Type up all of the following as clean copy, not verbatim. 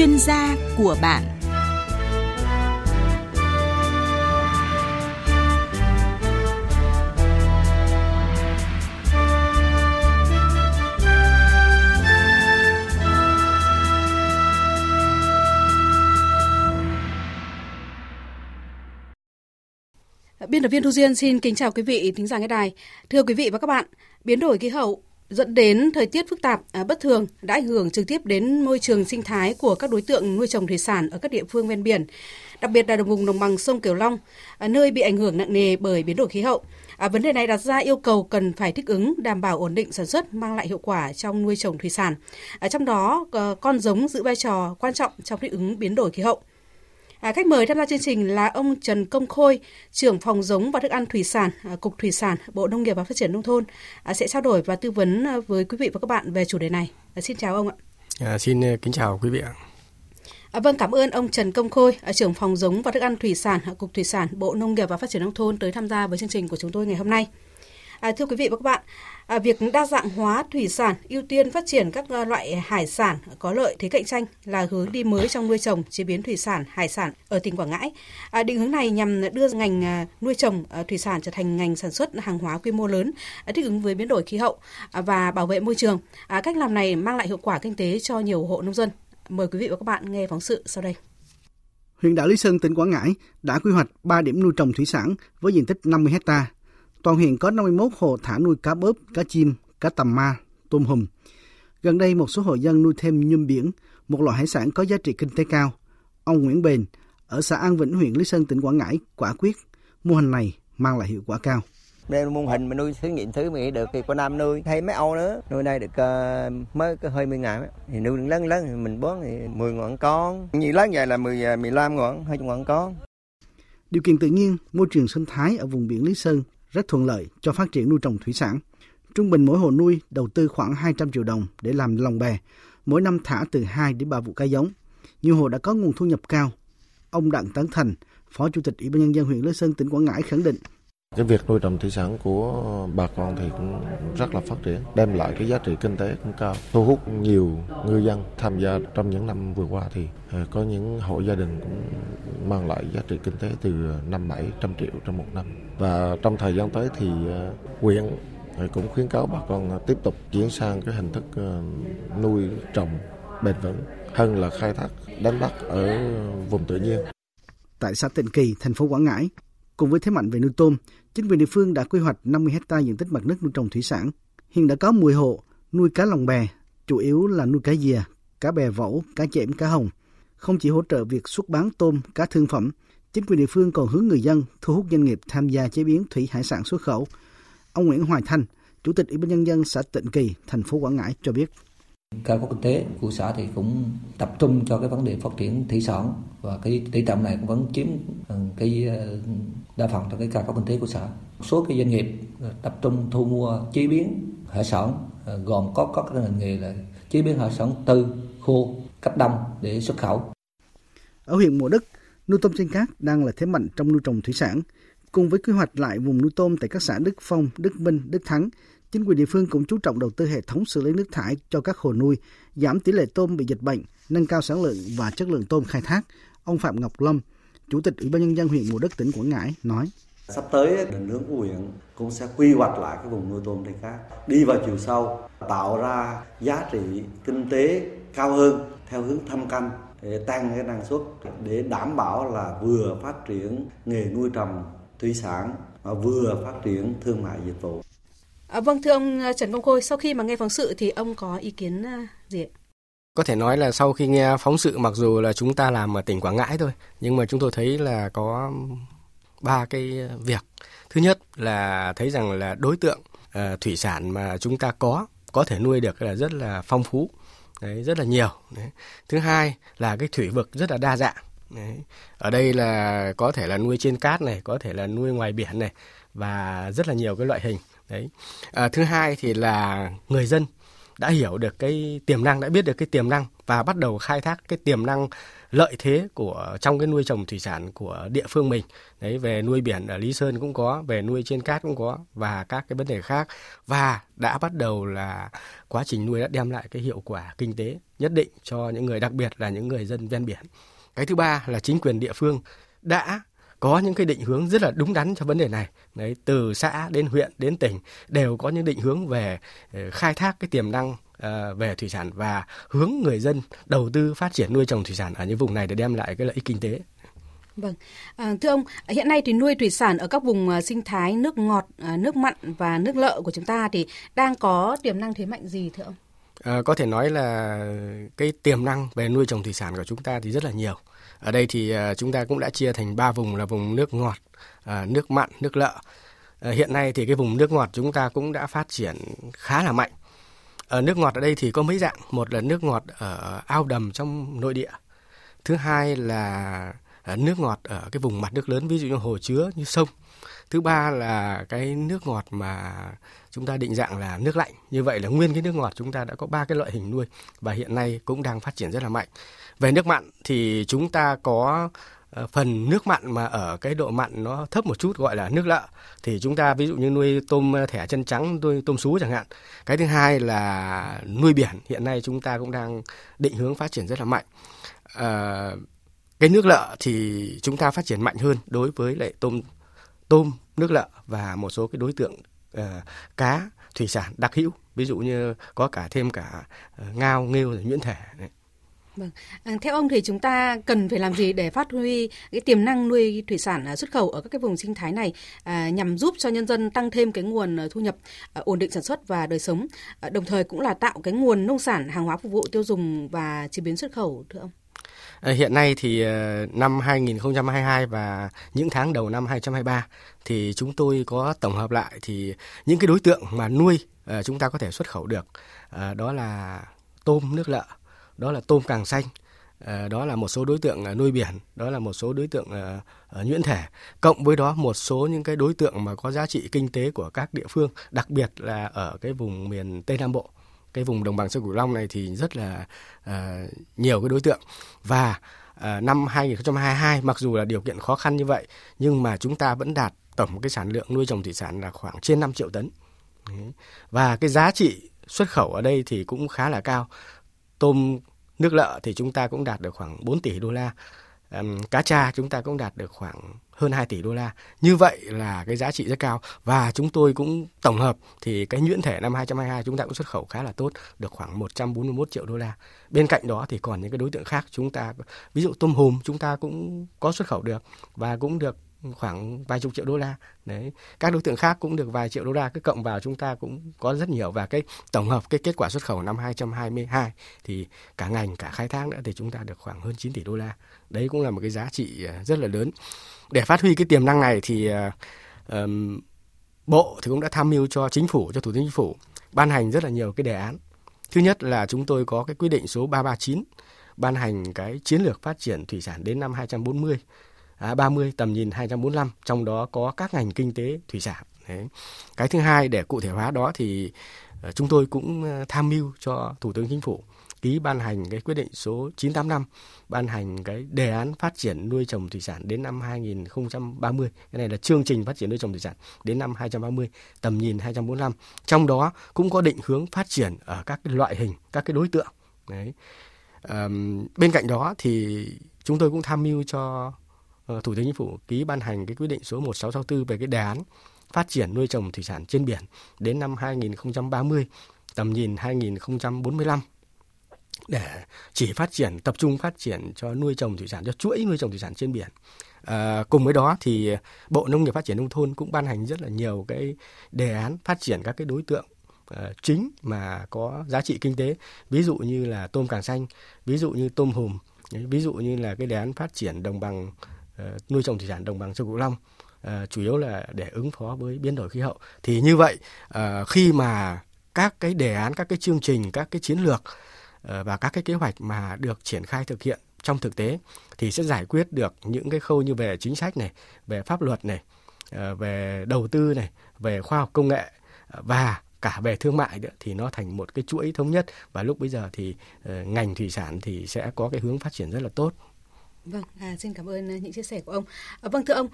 chuyên gia của bạn. Biên tập viên Thu Duyên xin kính chào quý vị thính giả nghe đài. Thưa quý vị và các bạn, biến đổi khí hậu dẫn đến thời tiết phức tạp, bất thường đã ảnh hưởng trực tiếp đến môi trường sinh thái của các đối tượng nuôi trồng thủy sản ở các địa phương ven biển, đặc biệt là vùng đồng bằng sông Cửu Long, nơi bị ảnh hưởng nặng nề bởi biến đổi khí hậu. Vấn đề này đặt ra yêu cầu cần phải thích ứng, đảm bảo ổn định sản xuất, mang lại hiệu quả trong nuôi trồng thủy sản. Trong đó, con giống giữ vai trò quan trọng trong thích ứng biến đổi khí hậu. Khách mời tham gia chương trình là ông Trần Công Khôi, trưởng phòng giống và thức ăn thủy sản, Cục Thủy sản, Bộ Nông nghiệp và Phát triển Nông thôn, sẽ trao đổi và tư vấn với quý vị và các bạn về chủ đề này. Xin chào ông ạ. Xin kính chào quý vị ạ. Vâng, cảm ơn ông Trần Công Khôi, trưởng phòng giống và thức ăn thủy sản, Cục Thủy sản, Bộ Nông nghiệp và Phát triển Nông thôn tới tham gia với chương trình của chúng tôi ngày hôm nay. Thưa quý vị và các bạn, việc đa dạng hóa thủy sản, ưu tiên phát triển các loại hải sản có lợi thế cạnh tranh là hướng đi mới trong nuôi trồng, chế biến thủy sản, hải sản ở tỉnh Quảng Ngãi. Định hướng này nhằm đưa ngành nuôi trồng thủy sản trở thành ngành sản xuất hàng hóa quy mô lớn, thích ứng với biến đổi khí hậu và bảo vệ môi trường. Cách làm này mang lại hiệu quả kinh tế cho nhiều hộ nông dân. Mời quý vị và các bạn nghe phóng sự sau đây. Huyện đảo Lý Sơn, tỉnh Quảng Ngãi đã quy hoạch 3 điểm nuôi trồng thủy sản với diện tích 50 hectare. Toàn huyện có 51 hộ thả nuôi cá bớp, cá chim, cá tầm ma, tôm hùm. Gần đây, một số hộ dân nuôi thêm nhum biển, một loại hải sản có giá trị kinh tế cao. Ông Nguyễn Bình, ở xã An Vĩnh, huyện Lý Sơn, tỉnh Quảng Ngãi, quả quyết mô hình này mang lại hiệu quả cao. Đây là mô hình mà nuôi thử nghiệm thứ mình được thì có năm nuôi, hay mấy âu nữa. Nuôi đây được mới có hơi 10 ngày, thì nuôi lớn thì mình bón thì 10 ngọn con. Nhiều lớn vậy là 15 ngọn, 20 ngọn con. Điều kiện tự nhiên, môi trường sinh thái ở vùng biển Lý Sơn rất thuận lợi cho phát triển nuôi trồng thủy sản. Trung bình mỗi hộ nuôi đầu tư khoảng 200 triệu đồng để làm lồng bè, mỗi năm thả từ 2 đến 3 vụ cá giống. Nhiều hộ đã có nguồn thu nhập cao. Ông Đặng Tấn Thành, Phó Chủ tịch Ủy ban nhân dân huyện Lý Sơn, tỉnh Quảng Ngãi khẳng định: cái việc nuôi trồng thủy sản của bà con thì cũng rất là phát triển, đem lại cái giá trị kinh tế cũng cao, thu hút nhiều ngư dân tham gia. Trong những năm vừa qua thì có những hộ gia đình cũng mang lại giá trị kinh tế từ 500-700 triệu trong một năm. Và trong thời gian tới thì huyện cũng khuyến cáo bà con tiếp tục chuyển sang cái hình thức nuôi trồng bền vững hơn là khai thác đánh bắt ở vùng tự nhiên. Tại xã Tịnh Kỳ, thành phố Quảng Ngãi, cùng với thế mạnh về nuôi tôm, chính quyền địa phương đã quy hoạch 50 hectare diện tích mặt nước nuôi trồng thủy sản. Hiện đã có 10 hộ nuôi cá lồng bè, chủ yếu là nuôi cá dìa, cá bè vẫu, cá chẽm, cá hồng. Không chỉ hỗ trợ việc xuất bán tôm, cá thương phẩm, chính quyền địa phương còn hướng người dân, thu hút doanh nghiệp tham gia chế biến thủy hải sản xuất khẩu. Ông Nguyễn Hoài Thanh, Chủ tịch Ủy ban nhân dân xã Tịnh Kỳ, thành phố Quảng Ngãi cho biết: Cơ cấu kinh tế của xã thì cũng tập trung cho cái vấn đề phát triển thủy sản, và cái tỷ trọng này cũng vẫn chiếm cái đa phần trong cái cơ cấu kinh tế của xã. Một số cái doanh nghiệp tập trung thu mua chế biến hải sản, gồm có các ngành nghề là chế biến hải sản tươi, khô, cấp đông để xuất khẩu. Ở huyện Mộ Đức, nuôi tôm trên cát đang là thế mạnh trong nuôi trồng thủy sản. Cùng với quy hoạch lại vùng nuôi tôm tại các xã Đức Phong, Đức Minh, Đức Thắng, chính quyền địa phương cũng chú trọng đầu tư hệ thống xử lý nước thải cho các hồ nuôi, giảm tỷ lệ tôm bị dịch bệnh, nâng cao sản lượng và chất lượng tôm khai thác. Ông Phạm Ngọc Lâm, Chủ tịch Ủy ban nhân dân huyện Mộ Đức, tỉnh Quảng Ngãi nói: Sắp tới, định hướng của huyện cũng sẽ quy hoạch lại cái vùng nuôi tôm trên cát, đi vào chiều sâu, tạo ra giá trị kinh tế cao hơn theo hướng thâm canh để tăng cái năng suất, để đảm bảo là vừa phát triển nghề nuôi trồng thủy sản và vừa phát triển thương mại dịch vụ. Vâng, thưa ông Trần Công Khôi, sau khi mà nghe phóng sự thì ông có ý kiến gì ạ? Có thể nói là sau khi nghe phóng sự, mặc dù là chúng ta làm ở tỉnh Quảng Ngãi thôi, nhưng mà chúng tôi thấy là có 3 cái việc. Thứ nhất là thấy rằng là đối tượng thủy sản mà chúng ta có thể nuôi được là rất là phong phú, đấy, rất là nhiều. Đấy. Thứ hai là cái thủy vực rất là đa dạng. Đấy. Ở đây là có thể là nuôi trên cát này, có thể là nuôi ngoài biển này, và rất là nhiều cái loại hình. Đấy. Thứ hai thì là người dân đã hiểu được cái tiềm năng, đã biết được cái tiềm năng và bắt đầu khai thác cái tiềm năng lợi thế của trong cái nuôi trồng thủy sản của địa phương mình. Đấy, về nuôi biển ở Lý Sơn cũng có, về nuôi trên cát cũng có và các cái vấn đề khác, và đã bắt đầu là quá trình nuôi đã đem lại cái hiệu quả kinh tế nhất định cho những người, đặc biệt là những người dân ven biển. Cái thứ ba là chính quyền địa phương đã có những cái định hướng rất là đúng đắn cho vấn đề này. Đấy, từ xã đến huyện đến tỉnh đều có những định hướng về khai thác cái tiềm năng về thủy sản và hướng người dân đầu tư phát triển nuôi trồng thủy sản ở những vùng này để đem lại cái lợi ích kinh tế. Vâng, thưa ông, hiện nay thì nuôi thủy sản ở các vùng sinh thái nước ngọt, nước mặn và nước lợ của chúng ta thì đang có tiềm năng thế mạnh gì thưa ông? Có thể nói là cái tiềm năng về nuôi trồng thủy sản của chúng ta thì rất là nhiều. Ở đây thì chúng ta cũng đã chia thành 3 vùng là vùng nước ngọt, nước mặn, nước lợ. Hiện nay thì cái vùng nước ngọt chúng ta cũng đã phát triển khá là mạnh. Nước ngọt ở đây thì có mấy dạng. Một là nước ngọt ở ao đầm trong nội địa. Thứ hai là nước ngọt ở cái vùng mặt nước lớn, ví dụ như hồ chứa, như sông. Thứ ba là cái nước ngọt mà chúng ta định dạng là nước lạnh. Như vậy là nguyên cái nước ngọt chúng ta đã có 3 cái loại hình nuôi và hiện nay cũng đang phát triển rất là mạnh. Về nước mặn thì chúng ta có phần nước mặn mà ở cái độ mặn nó thấp một chút gọi là nước lợ. Thì chúng ta ví dụ như nuôi tôm thẻ chân trắng, nuôi tôm sú chẳng hạn. Cái thứ hai là nuôi biển, hiện nay chúng ta cũng đang định hướng phát triển rất là mạnh. Cái nước lợ thì chúng ta phát triển mạnh hơn đối với lại tôm nước lợ và một số cái đối tượng cá thủy sản đặc hữu, ví dụ như có cả thêm cả ngao, nghêu, nhuyễn thể. Vâng. Theo ông thì chúng ta cần phải làm gì để phát huy cái tiềm năng nuôi thủy sản xuất khẩu ở các cái vùng sinh thái này nhằm giúp cho nhân dân tăng thêm cái nguồn thu nhập, ổn định sản xuất và đời sống, đồng thời cũng là tạo cái nguồn nông sản, hàng hóa phục vụ tiêu dùng và chế biến xuất khẩu thưa ông? Hiện nay thì năm 2022 và những tháng đầu năm 2023 thì chúng tôi có tổng hợp lại thì những cái đối tượng mà nuôi chúng ta có thể xuất khẩu được, đó là tôm nước lợ, đó là tôm càng xanh, đó là một số đối tượng nuôi biển, đó là một số đối tượng nhuyễn thể, cộng với đó một số những cái đối tượng mà có giá trị kinh tế của các địa phương, đặc biệt là ở cái vùng miền Tây Nam Bộ. Cái vùng Đồng Bằng sông Cửu Long này thì rất là nhiều cái đối tượng. Và năm 2022 mặc dù là điều kiện khó khăn như vậy nhưng mà chúng ta vẫn đạt tổng cái sản lượng nuôi trồng thủy sản là khoảng trên 5 triệu tấn. Và cái giá trị xuất khẩu ở đây thì cũng khá là cao. Tôm nước lợ thì chúng ta cũng đạt được khoảng 4 tỷ đô la. Cá tra chúng ta cũng đạt được khoảng hơn 2 tỷ đô la. Như vậy là cái giá trị rất cao. Và chúng tôi cũng tổng hợp thì cái nhuyễn thể năm 2022 chúng ta cũng xuất khẩu khá là tốt, được khoảng 141 triệu đô la. Bên cạnh đó thì còn những cái đối tượng khác chúng ta, ví dụ tôm hùm chúng ta cũng có xuất khẩu được và cũng được khoảng vài chục triệu đô la. Đấy, các đối tượng khác cũng được vài triệu đô la, cứ cộng vào chúng ta cũng có rất nhiều. Và cái tổng hợp cái kết quả xuất khẩu năm 2022 thì cả ngành cả khai thác nữa thì chúng ta được khoảng hơn 9 tỷ đô la. Đấy cũng là một cái giá trị rất là lớn. Để phát huy cái tiềm năng này thì Bộ thì cũng đã tham mưu cho Chính phủ, cho Thủ tướng Chính phủ ban hành rất là nhiều cái đề án. Thứ nhất là chúng tôi có cái quyết định số 339 ban hành cái chiến lược phát triển thủy sản đến năm 2030, tầm nhìn 2045, trong đó có các ngành kinh tế thủy sản. Đấy. Cái thứ hai, để cụ thể hóa đó thì chúng tôi cũng tham mưu cho Thủ tướng Chính phủ ký ban hành cái quyết định số 985 ban hành cái đề án phát triển nuôi trồng thủy sản đến năm 2030. Cái này là chương trình phát triển nuôi trồng thủy sản đến năm 2030, tầm nhìn 2045. Trong đó cũng có định hướng phát triển ở các cái loại hình, các cái đối tượng. Đấy. Bên cạnh đó thì chúng tôi cũng tham mưu cho Thủ tướng Chính phủ ký ban hành cái quyết định số 1664 về cái đề án phát triển nuôi trồng thủy sản trên biển đến năm 2030, tầm nhìn 2045. Để chỉ phát triển, tập trung phát triển cho nuôi trồng thủy sản, cho chuỗi nuôi trồng thủy sản trên biển. Cùng với đó thì Bộ Nông nghiệp Phát triển Nông Thôn cũng ban hành rất là nhiều cái đề án phát triển các cái đối tượng chính mà có giá trị kinh tế. Ví dụ như là tôm càng xanh, ví dụ như tôm hùm, ví dụ như là cái đề án phát triển đồng bằng nuôi trồng thủy sản đồng bằng sông Cửu Long, chủ yếu là để ứng phó với biến đổi khí hậu. Thì như vậy khi mà các cái đề án, các cái chương trình, các cái chiến lược và các cái kế hoạch mà được triển khai thực hiện trong thực tế thì sẽ giải quyết được những cái khâu như về chính sách này, về pháp luật này, về đầu tư này, về khoa học công nghệ và cả về thương mại nữa, thì nó thành một cái chuỗi thống nhất. Và lúc bây giờ thì ngành thủy sản thì sẽ có cái hướng phát triển rất là tốt. Vâng, xin cảm ơn những chia sẻ của ông. Vâng, thưa ông,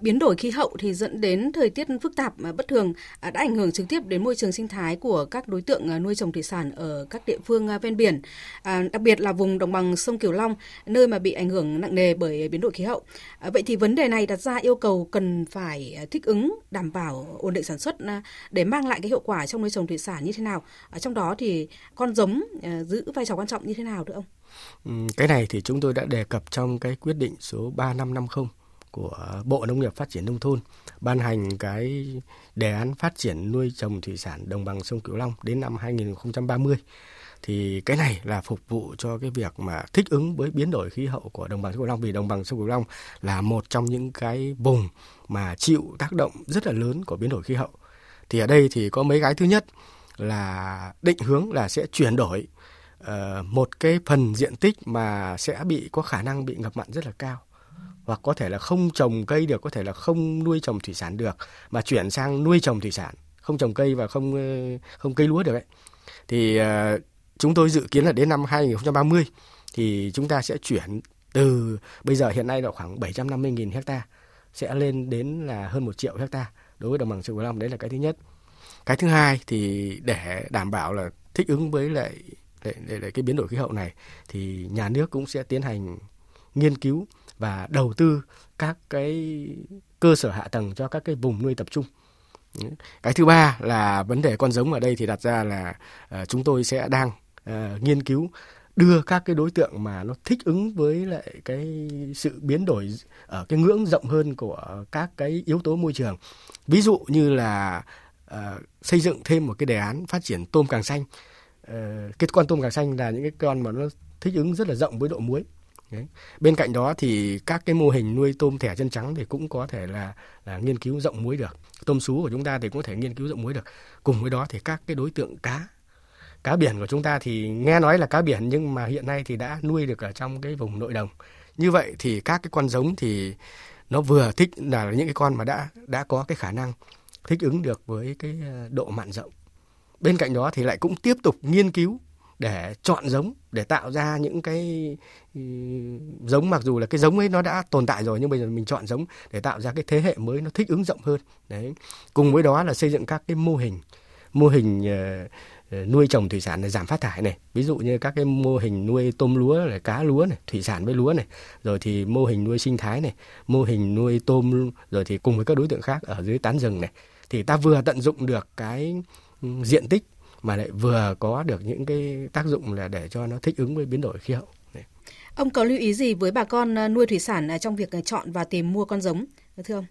biến đổi khí hậu thì dẫn đến thời tiết phức tạp bất thường đã ảnh hưởng trực tiếp đến môi trường sinh thái của các đối tượng nuôi trồng thủy sản ở các địa phương ven biển, đặc biệt là vùng đồng bằng sông Cửu Long, nơi mà bị ảnh hưởng nặng nề bởi biến đổi khí hậu. Vậy thì vấn đề này đặt ra yêu cầu cần phải thích ứng, đảm bảo ổn định sản xuất để mang lại cái hiệu quả trong nuôi trồng thủy sản như thế nào? Trong đó thì con giống giữ vai trò quan trọng như thế nào thưa ông? Cái này thì chúng tôi đã đề cập trong cái quyết định số 3550 của Bộ Nông nghiệp Phát triển Nông thôn ban hành cái đề án phát triển nuôi trồng thủy sản đồng bằng sông Cửu Long đến năm 2030. Thì cái này là phục vụ cho cái việc mà thích ứng với biến đổi khí hậu của đồng bằng sông Cửu Long, vì đồng bằng sông Cửu Long là một trong những cái vùng mà chịu tác động rất là lớn của biến đổi khí hậu. Thì ở đây thì có mấy cái, thứ nhất là định hướng là sẽ chuyển đổi một cái phần diện tích mà sẽ có khả năng bị ngập mặn rất là cao, hoặc có thể là không trồng cây được, có thể là không nuôi trồng thủy sản được, mà chuyển sang nuôi trồng thủy sản, không trồng cây và không cây lúa được ấy. Thì chúng tôi dự kiến là đến năm 2030 thì chúng ta sẽ chuyển từ bây giờ hiện nay là khoảng 750.000 hectare sẽ lên đến là hơn 1 triệu hectare đối với đồng bằng sông Cửu Long. Đấy là cái thứ nhất. Cái thứ hai thì để đảm bảo là thích ứng với lại cái biến đổi khí hậu này thì nhà nước cũng sẽ tiến hành nghiên cứu và đầu tư các cái cơ sở hạ tầng cho các cái vùng nuôi tập trung. Cái thứ ba là vấn đề con giống. Ở đây thì đặt ra là chúng tôi sẽ đang nghiên cứu đưa các cái đối tượng mà nó thích ứng với lại cái sự biến đổi ở cái ngưỡng rộng hơn của các cái yếu tố môi trường. Ví dụ như là xây dựng thêm một cái đề án phát triển tôm càng xanh. Cái con tôm càng xanh là những cái con mà nó thích ứng rất là rộng với độ muối. Đấy. Bên cạnh đó thì các cái mô hình nuôi tôm thẻ chân trắng thì cũng có thể là nghiên cứu rộng muối được. Tôm sú của chúng ta thì cũng có thể nghiên cứu rộng muối được. Cùng với đó thì các cái đối tượng cá biển của chúng ta thì nghe nói là cá biển nhưng mà hiện nay thì đã nuôi được ở trong cái vùng nội đồng. Như vậy thì các cái con giống thì nó vừa thích là những cái con mà đã có cái khả năng thích ứng được với cái độ mặn rộng. Bên cạnh đó thì lại cũng tiếp tục nghiên cứu để chọn giống, để tạo ra những cái giống, mặc dù là cái giống ấy nó đã tồn tại rồi nhưng bây giờ mình chọn giống để tạo ra cái thế hệ mới nó thích ứng rộng hơn. Đấy. Cùng với đó là xây dựng các cái mô hình nuôi trồng thủy sản để giảm phát thải này. Ví dụ như các cái mô hình nuôi tôm lúa, này, cá lúa, này, thủy sản với lúa này. Rồi thì mô hình nuôi sinh thái này, mô hình nuôi tôm, rồi thì cùng với các đối tượng khác ở dưới tán rừng này. Thì ta vừa tận dụng được cái diện tích mà lại vừa có được những cái tác dụng là để cho nó thích ứng với biến đổi khí hậu. Đấy. Ông có lưu ý gì với bà con nuôi thủy sản trong việc chọn và tìm mua con giống, thưa ông?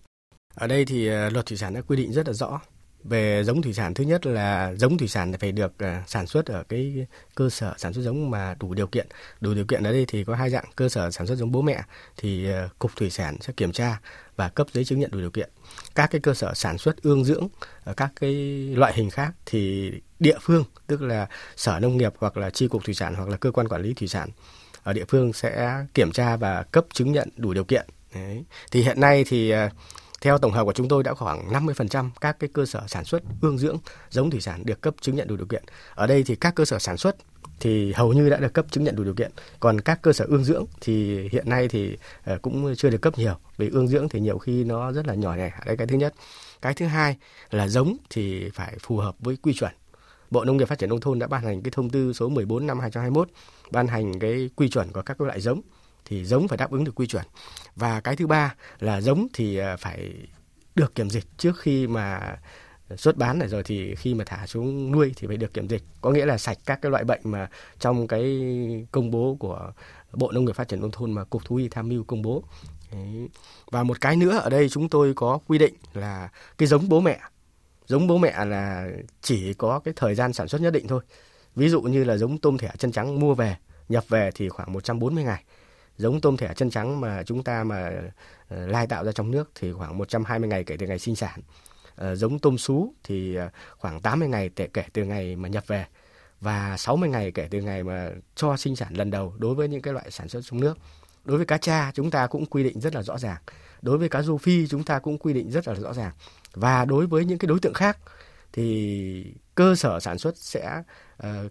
Ở đây thì luật thủy sản đã quy định rất là rõ về giống thủy sản. Thứ nhất là giống thủy sản phải được sản xuất ở cái cơ sở sản xuất giống mà đủ điều kiện. Đủ điều kiện ở đây thì có hai dạng: cơ sở sản xuất giống bố mẹ thì Cục Thủy sản sẽ kiểm tra và cấp giấy chứng nhận đủ điều kiện. Các cái cơ sở sản xuất ương dưỡng ở các cái loại hình khác thì địa phương, tức là Sở Nông nghiệp hoặc là Chi cục Thủy sản hoặc là cơ quan quản lý thủy sản ở địa phương sẽ kiểm tra và cấp chứng nhận đủ điều kiện. Đấy. Thì hiện nay thì theo tổng hợp của chúng tôi đã khoảng 50% các cái cơ sở sản xuất ương dưỡng giống thủy sản được cấp chứng nhận đủ điều kiện. Ở đây thì các cơ sở sản xuất thì hầu như đã được cấp chứng nhận đủ điều kiện. Còn các cơ sở ương dưỡng thì hiện nay thì cũng chưa được cấp nhiều. Vì ương dưỡng thì nhiều khi nó rất là nhỏ lẻ. Đấy, cái thứ nhất. Cái thứ hai là giống thì phải phù hợp với quy chuẩn. Bộ Nông nghiệp Phát triển Nông thôn đã ban hành cái thông tư số 14 năm 2021, ban hành cái quy chuẩn của các loại giống. Thì giống phải đáp ứng được quy chuẩn. Và cái thứ ba là giống thì phải được kiểm dịch trước khi mà xuất bán này, rồi thì khi mà thả xuống nuôi thì phải được kiểm dịch. Có nghĩa là sạch các cái loại bệnh mà trong cái công bố của Bộ Nông nghiệp Phát triển Nông thôn mà Cục Thú y tham mưu công bố. Đấy. Và một cái nữa ở đây chúng tôi có quy định là cái giống bố mẹ. Giống bố mẹ là chỉ có cái thời gian sản xuất nhất định thôi. Ví dụ như là giống tôm thẻ chân trắng mua về, nhập về thì khoảng 140 ngày. Giống tôm thẻ chân trắng mà chúng ta mà lai tạo ra trong nước thì khoảng 120 ngày kể từ ngày sinh sản. Giống tôm sú thì khoảng 80 ngày kể từ ngày mà nhập về và 60 ngày kể từ ngày mà cho sinh sản lần đầu đối với những cái loại sản xuất trong nước. Đối với cá tra chúng ta cũng quy định rất là rõ ràng. Đối với cá rô phi chúng ta cũng quy định rất là rõ ràng. Và đối với những cái đối tượng khác thì cơ sở sản xuất sẽ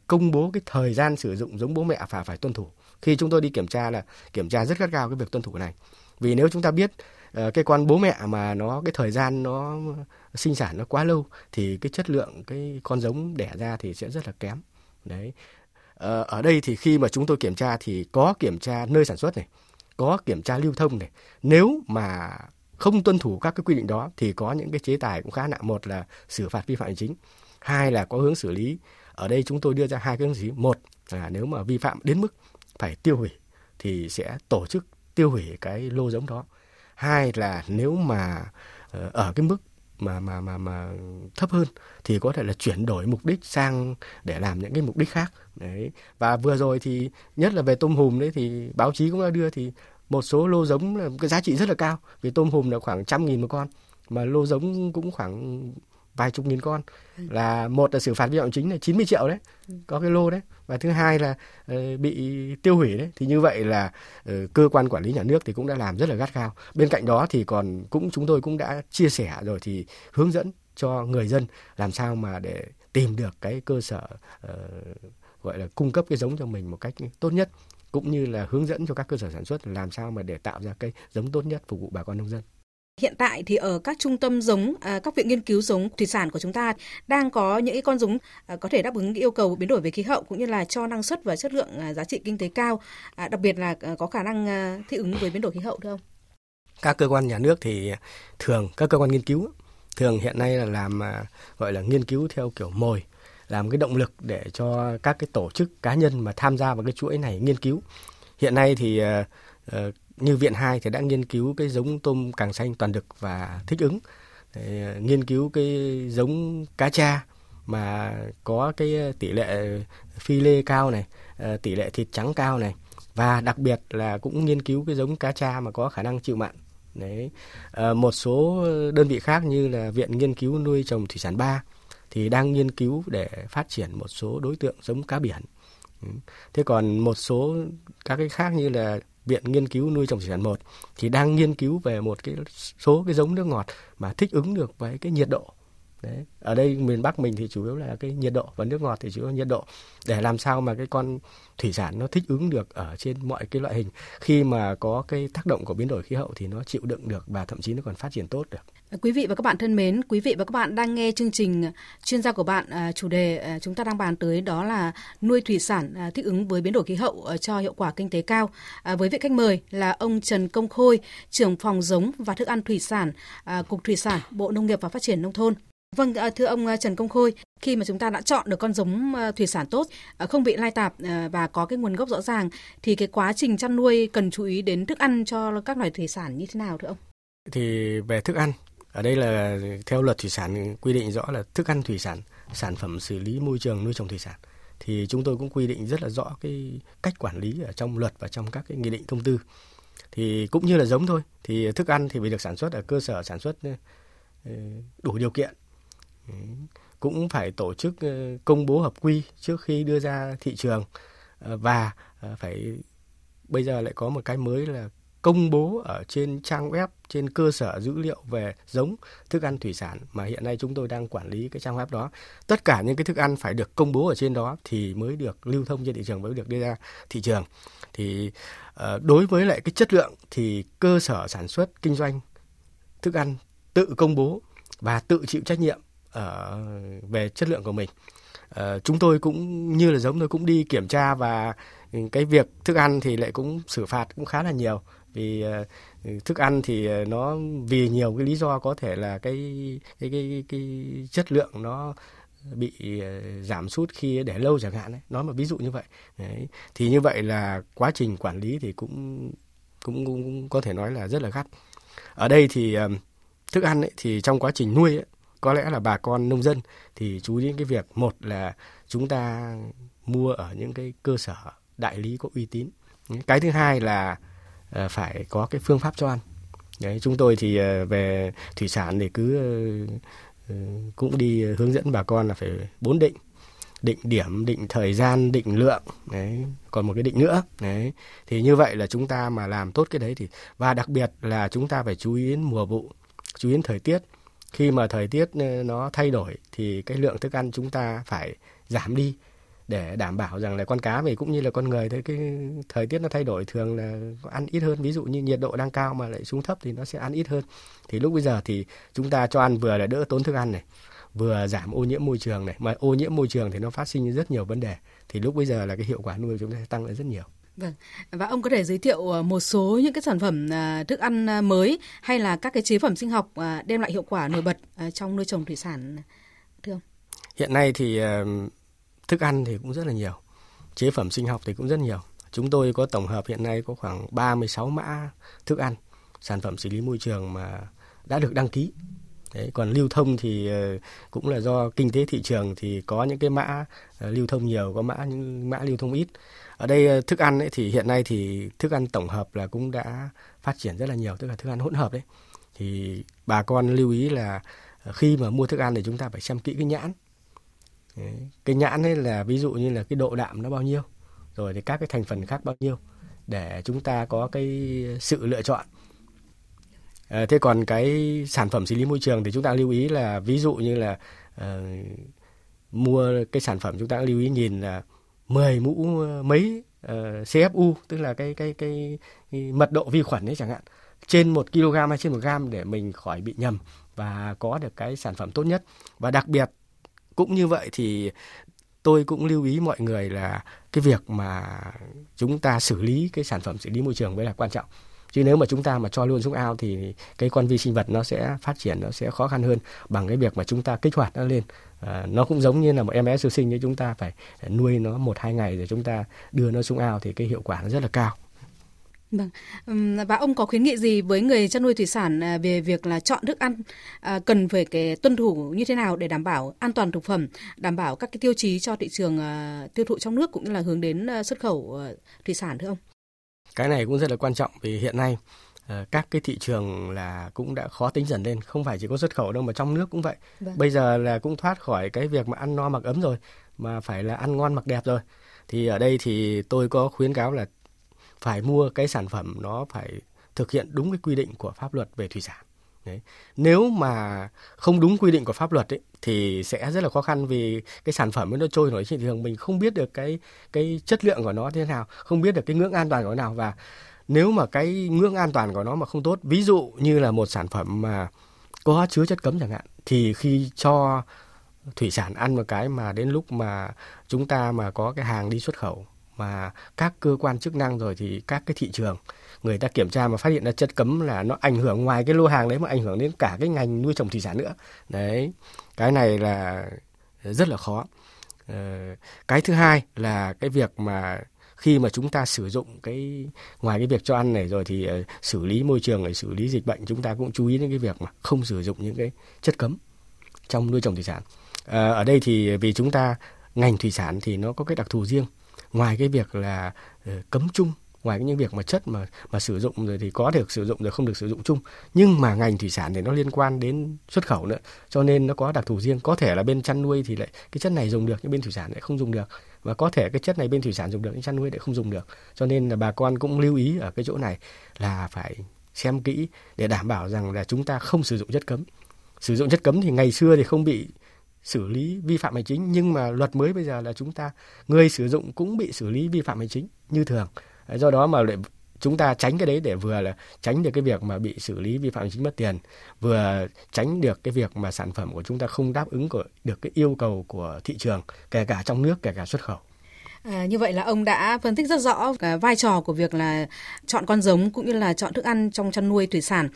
công bố cái thời gian sử dụng giống bố mẹ và phải tuân thủ. Khi chúng tôi đi kiểm tra là kiểm tra rất gắt gao cái việc tuân thủ này. Vì nếu chúng ta biết cái con bố mẹ mà nó cái thời gian nó sinh sản nó quá lâu thì cái chất lượng cái con giống đẻ ra thì sẽ rất là kém. Đấy. Ở đây thì khi mà chúng tôi kiểm tra thì có kiểm tra nơi sản xuất này, có kiểm tra lưu thông này. Nếu mà không tuân thủ các cái quy định đó thì có những cái chế tài cũng khá nặng. Một là xử phạt vi phạm hành chính, hai là có hướng xử lý. Ở đây chúng tôi đưa ra hai cái hướng xử lý. Một là nếu mà vi phạm đến mức phải tiêu hủy thì sẽ tổ chức tiêu hủy cái lô giống đó. Hai là nếu mà ở cái mức mà thấp hơn thì có thể là chuyển đổi mục đích sang để làm những cái mục đích khác. Đấy. Và vừa rồi thì nhất là về tôm hùm đấy thì báo chí cũng đã đưa thì một số lô giống là cái giá trị rất là cao, vì tôm hùm là khoảng 100.000 một con mà lô giống cũng khoảng vài chục nghìn con, là một là xử phạt vi phạm hành chính là 90 triệu đấy, có cái lô đấy, và thứ hai là bị tiêu hủy đấy. Thì như vậy là cơ quan quản lý nhà nước thì cũng đã làm rất là gắt gao. Bên cạnh đó thì còn chúng tôi cũng đã chia sẻ rồi thì hướng dẫn cho người dân làm sao mà để tìm được cái cơ sở gọi là cung cấp cái giống cho mình một cách tốt nhất, cũng như là hướng dẫn cho các cơ sở sản xuất làm sao mà để tạo ra cái giống tốt nhất phục vụ bà con nông dân. Hiện tại thì ở các trung tâm giống, các viện nghiên cứu giống thủy sản của chúng ta đang có những con giống có thể đáp ứng yêu cầu biến đổi về khí hậu cũng như là cho năng suất và chất lượng giá trị kinh tế cao, đặc biệt là có khả năng thích ứng với biến đổi khí hậu thưa ông? Các cơ quan nhà nước thì thường, các cơ quan nghiên cứu thường hiện nay là làm gọi là nghiên cứu theo kiểu mồi, làm cái động lực để cho các cái tổ chức cá nhân mà tham gia vào cái chuỗi này nghiên cứu. Hiện nay thì như Viện 2 thì đã nghiên cứu cái giống tôm càng xanh toàn đực và thích ứng. Nghiên cứu cái giống cá tra mà có cái tỷ lệ phi lê cao này, tỷ lệ thịt trắng cao này. Và đặc biệt là cũng nghiên cứu cái giống cá tra mà có khả năng chịu mặn. Đấy. Một số đơn vị khác như là Viện Nghiên cứu Nuôi trồng Thủy sản 3 thì đang nghiên cứu để phát triển một số đối tượng giống cá biển. Thế còn một số các cái khác như là Viện Nghiên cứu Nuôi trồng Thủy sản 1 thì đang nghiên cứu về một cái số cái giống nước ngọt mà thích ứng được với cái nhiệt độ. Đấy. Ở đây miền Bắc mình thì chủ yếu là cái nhiệt độ, và nước ngọt thì chủ yếu là nhiệt độ, để làm sao mà cái con thủy sản nó thích ứng được ở trên mọi cái loại hình. Khi mà có cái tác động của biến đổi khí hậu thì nó chịu đựng được và thậm chí nó còn phát triển tốt được. Quý vị và các bạn thân mến, quý vị và các bạn đang nghe chương trình Chuyên gia của bạn, chủ đề chúng ta đang bàn tới đó là nuôi thủy sản thích ứng với biến đổi khí hậu cho hiệu quả kinh tế cao, với vị khách mời là ông Trần Công Khôi, trưởng phòng giống và thức ăn thủy sản, Cục Thủy sản, Bộ Nông nghiệp và Phát triển Nông thôn. Vâng, thưa ông Trần Công Khôi, khi mà chúng ta đã chọn được con giống thủy sản tốt, không bị lai tạp và có cái nguồn gốc rõ ràng, thì cái quá trình chăn nuôi cần chú ý đến thức ăn cho các loài thủy sản như thế nào thưa ông? Thì về thức ăn, ở đây là theo Luật Thủy sản quy định rõ là thức ăn thủy sản, sản phẩm xử lý môi trường nuôi trồng thủy sản. Thì chúng tôi cũng quy định rất là rõ cái cách quản lý ở trong luật và trong các cái nghị định thông tư. Thì cũng như là giống thôi, thì thức ăn thì phải được sản xuất ở cơ sở sản xuất đủ điều kiện. Cũng phải tổ chức công bố hợp quy trước khi đưa ra thị trường, và phải, bây giờ lại có một cái mới là công bố ở trên trang web, trên cơ sở dữ liệu về giống thức ăn thủy sản mà hiện nay chúng tôi đang quản lý cái trang web đó. Tất cả những cái thức ăn phải được công bố ở trên đó thì mới được lưu thông trên thị trường, mới được đưa ra thị trường. Thì đối với lại cái chất lượng thì cơ sở sản xuất kinh doanh thức ăn tự công bố và tự chịu trách nhiệm về chất lượng của mình. Chúng tôi cũng như là giống, tôi cũng đi kiểm tra, và cái việc thức ăn thì lại cũng xử phạt cũng khá là nhiều, vì thức ăn thì nó vì nhiều cái lý do, có thể là cái chất lượng nó bị giảm sút khi để lâu chẳng hạn đấy, nói mà ví dụ như vậy. Đấy. Thì như vậy là quá trình quản lý thì cũng có thể nói là rất là gắt. Ở đây thì thức ăn ấy, thì trong quá trình nuôi ấy, có lẽ là bà con nông dân thì chú ý đến cái việc, một là chúng ta mua ở những cái cơ sở đại lý có uy tín. Cái thứ hai là phải có cái phương pháp cho ăn. Đấy, chúng tôi thì về thủy sản thì cũng đi hướng dẫn bà con là phải 4 định. Định điểm, định thời gian, định lượng. Đấy, còn một cái định nữa. Đấy, thì như vậy là chúng ta mà làm tốt cái đấy thì, và đặc biệt là chúng ta phải chú ý đến mùa vụ, chú ý đến thời tiết. Khi mà thời tiết nó thay đổi thì cái lượng thức ăn chúng ta phải giảm đi để đảm bảo rằng là con cá mình cũng như là con người thấy cái thời tiết nó thay đổi, thường là ăn ít hơn, ví dụ như nhiệt độ đang cao mà lại xuống thấp thì nó sẽ ăn ít hơn. Thì lúc bây giờ thì chúng ta cho ăn vừa là đỡ tốn thức ăn này, vừa giảm ô nhiễm môi trường này, mà ô nhiễm môi trường thì nó phát sinh rất nhiều vấn đề, thì lúc bây giờ là cái hiệu quả nuôi chúng ta tăng lên rất nhiều. Vâng, và ông có thể giới thiệu một số những cái sản phẩm thức ăn mới hay là các cái chế phẩm sinh học đem lại hiệu quả nổi bật trong nuôi trồng thủy sản thưa ông? Hiện nay thì thức ăn thì cũng rất là nhiều, chế phẩm sinh học thì cũng rất nhiều. Chúng tôi có tổng hợp hiện nay có khoảng 36 mã thức ăn, sản phẩm xử lý môi trường mà đã được đăng ký. Đấy, còn lưu thông thì cũng là do kinh tế thị trường thì có những cái mã lưu thông nhiều, có những mã lưu thông ít. Ở đây thức ăn ấy, thì hiện nay thì thức ăn tổng hợp là cũng đã phát triển rất là nhiều, tức là thức ăn hỗn hợp đấy. Thì bà con lưu ý là khi mà mua thức ăn thì chúng ta phải xem kỹ cái nhãn. Đấy, cái nhãn ấy là ví dụ như là cái độ đạm nó bao nhiêu, rồi thì các cái thành phần khác bao nhiêu để chúng ta có cái sự lựa chọn. Thế còn cái sản phẩm xử lý môi trường thì chúng ta lưu ý là ví dụ như là mua cái sản phẩm chúng ta lưu ý nhìn là 10 mũ mấy CFU, tức là cái mật độ vi khuẩn ấy chẳng hạn, trên 1 kg hay trên 1 gram để mình khỏi bị nhầm và có được cái sản phẩm tốt nhất. Và đặc biệt cũng như vậy thì tôi cũng lưu ý mọi người là cái việc mà chúng ta xử lý cái sản phẩm xử lý môi trường mới là quan trọng. Chứ nếu mà chúng ta mà cho luôn xuống ao thì cái con vi sinh vật nó sẽ phát triển, nó sẽ khó khăn hơn bằng cái việc mà chúng ta kích hoạt nó lên. Nó cũng giống như là một em bé sơ sinh, chúng ta phải nuôi nó 1-2 ngày rồi chúng ta đưa nó xuống ao thì cái hiệu quả nó rất là cao. Và ông có khuyến nghị gì với người chăn nuôi thủy sản về việc là chọn thức ăn, cần phải cái tuân thủ như thế nào để đảm bảo an toàn thực phẩm, đảm bảo các cái tiêu chí cho thị trường tiêu thụ trong nước cũng như là hướng đến xuất khẩu thủy sản thưa ông? Cái này cũng rất là quan trọng vì hiện nay các cái thị trường là cũng đã khó tính dần lên, không phải chỉ có xuất khẩu đâu mà trong nước cũng vậy. Vâng. Bây giờ là cũng thoát khỏi cái việc mà ăn no mặc ấm rồi, mà phải là ăn ngon mặc đẹp rồi. Thì ở đây thì tôi có khuyến cáo là phải mua cái sản phẩm nó phải thực hiện đúng cái quy định của pháp luật về thủy sản. Đấy. Nếu mà không đúng quy định của pháp luật ấy, thì sẽ rất là khó khăn vì cái sản phẩm nó trôi nổi trên thị trường, mình không biết được cái chất lượng của nó thế nào, không biết được cái ngưỡng an toàn của nó nào. Và nếu mà cái ngưỡng an toàn của nó mà không tốt, ví dụ như là một sản phẩm mà có chứa chất cấm chẳng hạn, thì khi cho thủy sản ăn một cái mà đến lúc mà chúng ta mà có cái hàng đi xuất khẩu mà các cơ quan chức năng rồi thì các cái thị trường người ta kiểm tra mà phát hiện ra chất cấm là nó ảnh hưởng ngoài cái lô hàng đấy mà ảnh hưởng đến cả cái ngành nuôi trồng thủy sản nữa. Đấy, cái này là rất là khó. Cái thứ hai là cái việc mà khi mà chúng ta sử dụng cái ngoài cái việc cho ăn này rồi thì xử lý môi trường này, xử lý dịch bệnh, chúng ta cũng chú ý đến cái việc mà không sử dụng những cái chất cấm trong nuôi trồng thủy sản. Ở đây thì vì chúng ta ngành thủy sản thì nó có cái đặc thù riêng, ngoài cái việc là cấm chung, ngoài những việc mà chất mà sử dụng rồi thì có được sử dụng rồi không được sử dụng chung, nhưng mà ngành thủy sản thì nó liên quan đến xuất khẩu nữa, cho nên nó có đặc thù riêng. Có thể là bên chăn nuôi thì lại cái chất này dùng được nhưng bên thủy sản lại không dùng được, và có thể cái chất này bên thủy sản dùng được nhưng chăn nuôi lại không dùng được. Cho nên là bà con cũng lưu ý ở cái chỗ này là phải xem kỹ để đảm bảo rằng là chúng ta không sử dụng chất cấm. Sử dụng chất cấm thì ngày xưa thì không bị xử lý vi phạm hành chính, nhưng mà luật mới bây giờ là chúng ta người sử dụng cũng bị xử lý vi phạm hành chính như thường. Do đó mà chúng ta tránh cái đấy để vừa là tránh được cái việc mà bị xử lý vi phạm hành chính mất tiền, vừa tránh được cái việc mà sản phẩm của chúng ta không đáp ứng được cái yêu cầu của thị trường, kể cả trong nước, kể cả xuất khẩu. Như vậy là ông đã phân tích rất rõ vai trò của việc là chọn con giống cũng như là chọn thức ăn trong chăn nuôi thủy sản.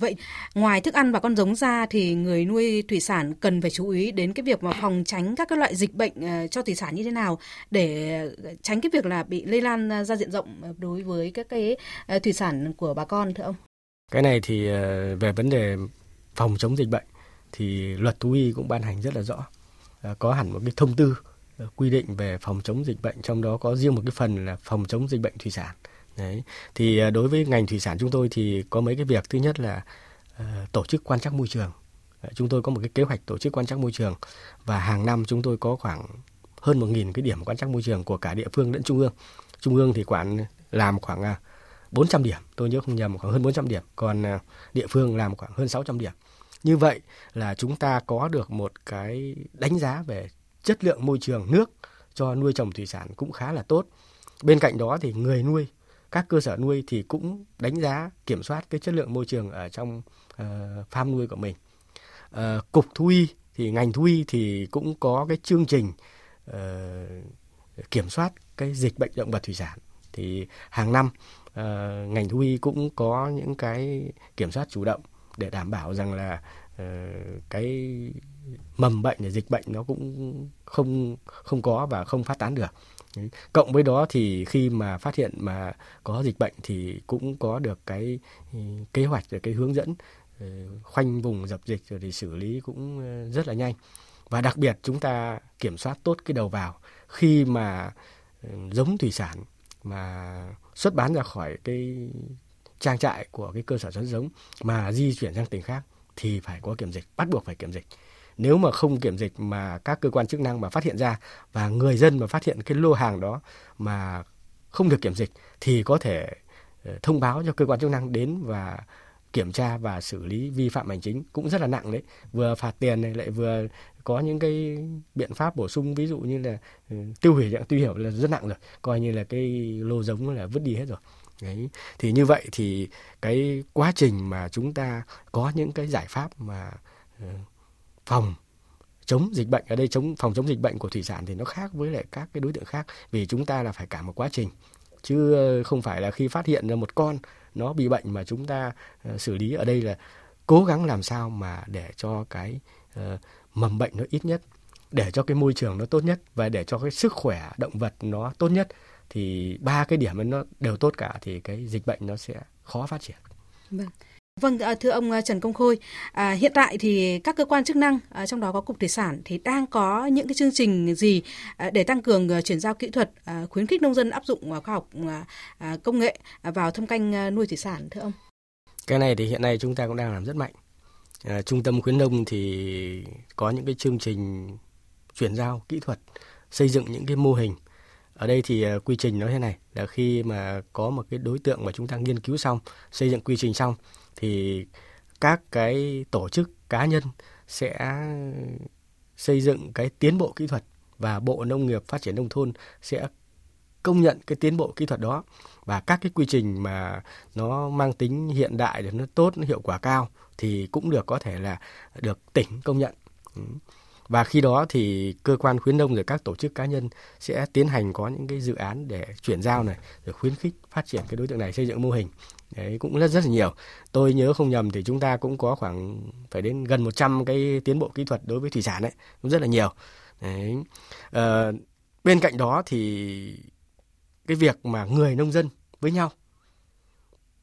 Vậy ngoài thức ăn và con giống ra thì người nuôi thủy sản cần phải chú ý đến cái việc mà phòng tránh các cái loại dịch bệnh cho thủy sản như thế nào để tránh cái việc là bị lây lan ra diện rộng đối với các cái thủy sản của bà con thưa ông? Cái này thì về vấn đề phòng chống dịch bệnh thì luật thú y cũng ban hành rất là rõ. Có hẳn một cái thông tư quy định về phòng chống dịch bệnh, trong đó có riêng một cái phần là phòng chống dịch bệnh thủy sản. Đấy. Thì đối với ngành thủy sản chúng tôi thì có mấy cái việc. Thứ nhất là tổ chức quan trắc môi trường. Chúng tôi có một cái kế hoạch tổ chức quan trắc môi trường và hàng năm chúng tôi có khoảng hơn 1.000 cái điểm quan trắc môi trường của cả địa phương lẫn trung ương. Trung ương thì làm khoảng 400 điểm, tôi nhớ không nhầm, khoảng hơn 400 điểm, còn địa phương làm khoảng hơn 600 điểm. Như vậy là chúng ta có được một cái đánh giá về chất lượng môi trường nước cho nuôi trồng thủy sản cũng khá là tốt. Bên cạnh đó thì người nuôi, các cơ sở nuôi thì cũng đánh giá, kiểm soát cái chất lượng môi trường ở trong farm nuôi của mình. Cục thú y thì ngành thú y thì cũng có cái chương trình kiểm soát cái dịch bệnh động vật thủy sản. Thì hàng năm ngành thú y cũng có những cái kiểm soát chủ động để đảm bảo rằng là cái mầm bệnh để dịch bệnh nó cũng không có và không phát tán được. Cộng với đó thì khi mà phát hiện mà có dịch bệnh thì cũng có được cái kế hoạch rồi cái hướng dẫn khoanh vùng dập dịch rồi thì xử lý cũng rất là nhanh. Và đặc biệt chúng ta kiểm soát tốt cái đầu vào khi mà giống thủy sản mà xuất bán ra khỏi cái trang trại của cái cơ sở xuất giống mà di chuyển sang tỉnh khác thì phải có kiểm dịch, bắt buộc phải kiểm dịch. Nếu mà không kiểm dịch mà các cơ quan chức năng mà phát hiện ra và người dân mà phát hiện cái lô hàng đó mà không được kiểm dịch thì có thể thông báo cho cơ quan chức năng đến và kiểm tra và xử lý vi phạm hành chính cũng rất là nặng đấy. Vừa phạt tiền này lại vừa có những cái biện pháp bổ sung, ví dụ như là tiêu hủy dạng tiêu hủy là rất nặng rồi, coi như là cái lô giống là vứt đi hết rồi. Đấy. Thì như vậy thì cái quá trình mà chúng ta có những cái giải pháp mà phòng chống dịch bệnh, ở đây phòng chống dịch bệnh của thủy sản thì nó khác với lại các cái đối tượng khác, vì chúng ta là phải cả một quá trình, chứ không phải là khi phát hiện ra một con nó bị bệnh mà chúng ta xử lý. Ở đây là cố gắng làm sao mà để cho cái mầm bệnh nó ít nhất, để cho cái môi trường nó tốt nhất và để cho cái sức khỏe động vật nó tốt nhất. Thì ba cái điểm nó đều tốt cả thì cái dịch bệnh nó sẽ khó phát triển. Vâng, thưa ông Trần Công Khôi, hiện tại thì các cơ quan chức năng, trong đó có Cục Thủy sản, thì đang có những cái chương trình gì để tăng cường chuyển giao kỹ thuật, khuyến khích nông dân áp dụng khoa học công nghệ vào thâm canh nuôi thủy sản, thưa ông? Cái này thì hiện nay chúng ta cũng đang làm rất mạnh. Trung tâm khuyến nông thì có những cái chương trình chuyển giao kỹ thuật, xây dựng những cái mô hình. Ở đây thì quy trình nó thế này, là khi mà có một cái đối tượng mà chúng ta nghiên cứu xong, xây dựng quy trình xong, thì các cái tổ chức cá nhân sẽ xây dựng cái tiến bộ kỹ thuật và Bộ Nông nghiệp Phát triển Nông thôn sẽ công nhận cái tiến bộ kỹ thuật đó. Và các cái quy trình mà nó mang tính hiện đại, để nó tốt, nó hiệu quả cao thì cũng được có thể là được tỉnh công nhận. Và khi đó thì cơ quan khuyến nông rồi các tổ chức cá nhân sẽ tiến hành có những cái dự án để chuyển giao này, rồi khuyến khích phát triển cái đối tượng này, xây dựng mô hình. Đấy cũng rất là nhiều. Tôi nhớ không nhầm thì chúng ta cũng có khoảng phải đến gần 100 cái tiến bộ kỹ thuật đối với thủy sản đấy, cũng rất là nhiều. Đấy. Bên cạnh đó thì cái việc mà người nông dân với nhau,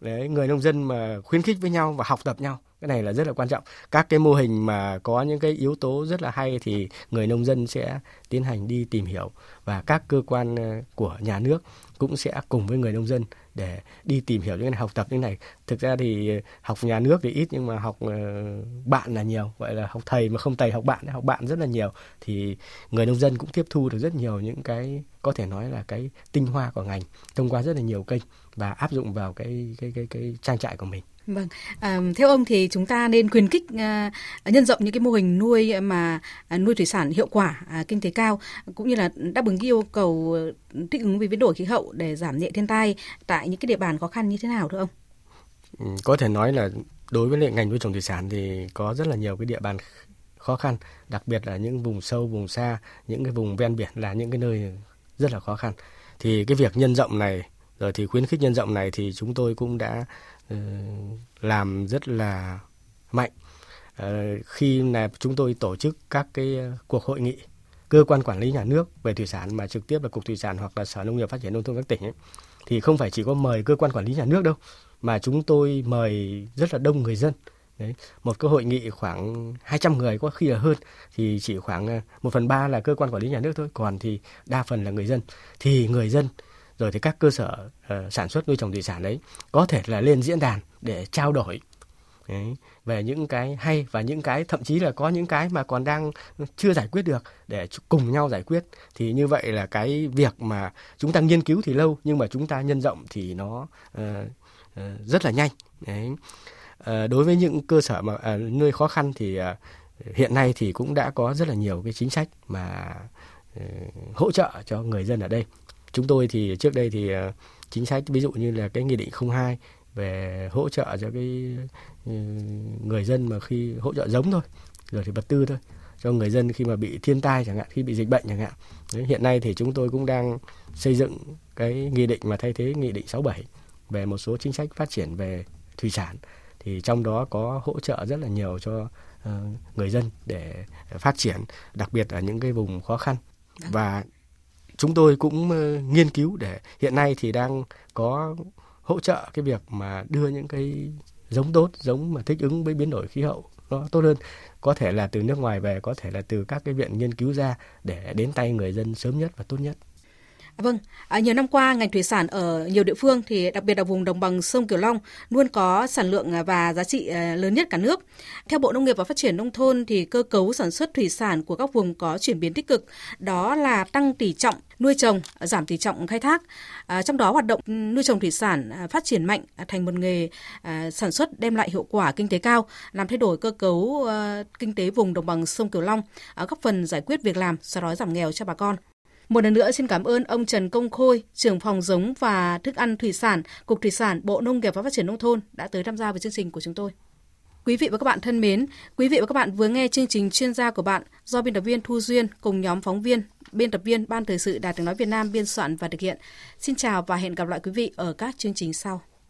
đấy, người nông dân mà khuyến khích với nhau và học tập nhau, cái này là rất là quan trọng. Các cái mô hình mà có những cái yếu tố rất là hay thì người nông dân sẽ tiến hành đi tìm hiểu, và các cơ quan của nhà nước cũng sẽ cùng với người nông dân để đi tìm hiểu những cái này, học tập những này. Thực ra thì học nhà nước thì ít, nhưng mà học bạn là nhiều, gọi là học thầy mà không thầy học bạn rất là nhiều. Thì người nông dân cũng tiếp thu được rất nhiều những cái, có thể nói là cái tinh hoa của ngành, thông qua rất là nhiều kênh và áp dụng vào cái trang trại của mình. Vâng, theo ông thì chúng ta nên khuyến khích nhân rộng những cái mô hình nuôi mà nuôi thủy sản hiệu quả, kinh tế cao, cũng như là đáp ứng yêu cầu thích ứng với biến đổi khí hậu để giảm nhẹ thiên tai tại những cái địa bàn khó khăn như thế nào thưa ông? Có thể nói là đối với ngành nuôi trồng thủy sản thì có rất là nhiều cái địa bàn khó khăn, đặc biệt là những vùng sâu, vùng xa, những cái vùng ven biển là những cái nơi rất là khó khăn. Thì cái việc nhân rộng này, rồi thì khuyến khích nhân rộng này thì chúng tôi cũng đã làm rất là mạnh. Khi là chúng tôi tổ chức các cái cuộc hội nghị cơ quan quản lý nhà nước về thủy sản, mà trực tiếp là Cục Thủy sản hoặc là Sở Nông nghiệp Phát triển Nông thôn các tỉnh ấy, thì không phải chỉ có mời cơ quan quản lý nhà nước đâu, mà chúng tôi mời rất là đông người dân. Đấy, một cái hội nghị khoảng 200 người, có khi là hơn, thì chỉ khoảng 1/3 là cơ quan quản lý nhà nước thôi, còn thì đa phần là người dân. Thì người dân rồi thì các cơ sở sản xuất nuôi trồng thủy sản đấy có thể là lên diễn đàn để trao đổi đấy, về những cái hay và những cái, thậm chí là có những cái mà còn đang chưa giải quyết được, để cùng nhau giải quyết. Thì như vậy là cái việc mà chúng ta nghiên cứu thì lâu, nhưng mà chúng ta nhân rộng thì nó rất là nhanh. Đấy. Đối với những cơ sở mà nơi khó khăn thì hiện nay thì cũng đã có rất là nhiều cái chính sách mà hỗ trợ cho người dân ở đây. Chúng tôi thì trước đây thì chính sách ví dụ như là cái nghị định 02 về hỗ trợ cho cái người dân mà khi hỗ trợ giống thôi, rồi thì vật tư thôi, cho người dân khi mà bị thiên tai chẳng hạn, khi bị dịch bệnh chẳng hạn. Đấy, hiện nay thì chúng tôi cũng đang xây dựng cái nghị định mà thay thế nghị định 67 về một số chính sách phát triển về thủy sản. Thì trong đó có hỗ trợ rất là nhiều cho người dân để phát triển, đặc biệt ở những cái vùng khó khăn. Và chúng tôi cũng nghiên cứu để hiện nay thì đang có hỗ trợ cái việc mà đưa những cái giống tốt, giống mà thích ứng với biến đổi khí hậu nó tốt hơn. Có thể là từ nước ngoài về, có thể là từ các cái viện nghiên cứu ra để đến tay người dân sớm nhất và tốt nhất. Vâng, nhiều năm qua ngành thủy sản ở nhiều địa phương thì đặc biệt ở vùng đồng bằng sông Cửu Long luôn có sản lượng và giá trị lớn nhất cả nước. Theo Bộ Nông nghiệp và Phát triển Nông thôn thì cơ cấu sản xuất thủy sản của các vùng có chuyển biến tích cực, đó là tăng tỷ trọng nuôi trồng, giảm tỷ trọng khai thác. Trong đó hoạt động nuôi trồng thủy sản phát triển mạnh thành một nghề sản xuất đem lại hiệu quả kinh tế cao, làm thay đổi cơ cấu kinh tế vùng đồng bằng sông Cửu Long, góp phần giải quyết việc làm, xóa đói giảm nghèo cho bà con. Một lần nữa xin cảm ơn ông Trần Công Khôi, trưởng phòng giống và thức ăn thủy sản, Cục Thủy sản, Bộ Nông nghiệp và Phát triển Nông thôn đã tới tham gia với chương trình của chúng tôi. Quý vị và các bạn thân mến, quý vị và các bạn vừa nghe chương trình Chuyên gia của bạn do biên tập viên Thu Duyên cùng nhóm phóng viên, biên tập viên Ban Thời sự Đài Tiếng nói Việt Nam biên soạn và thực hiện. Xin chào và hẹn gặp lại quý vị ở các chương trình sau.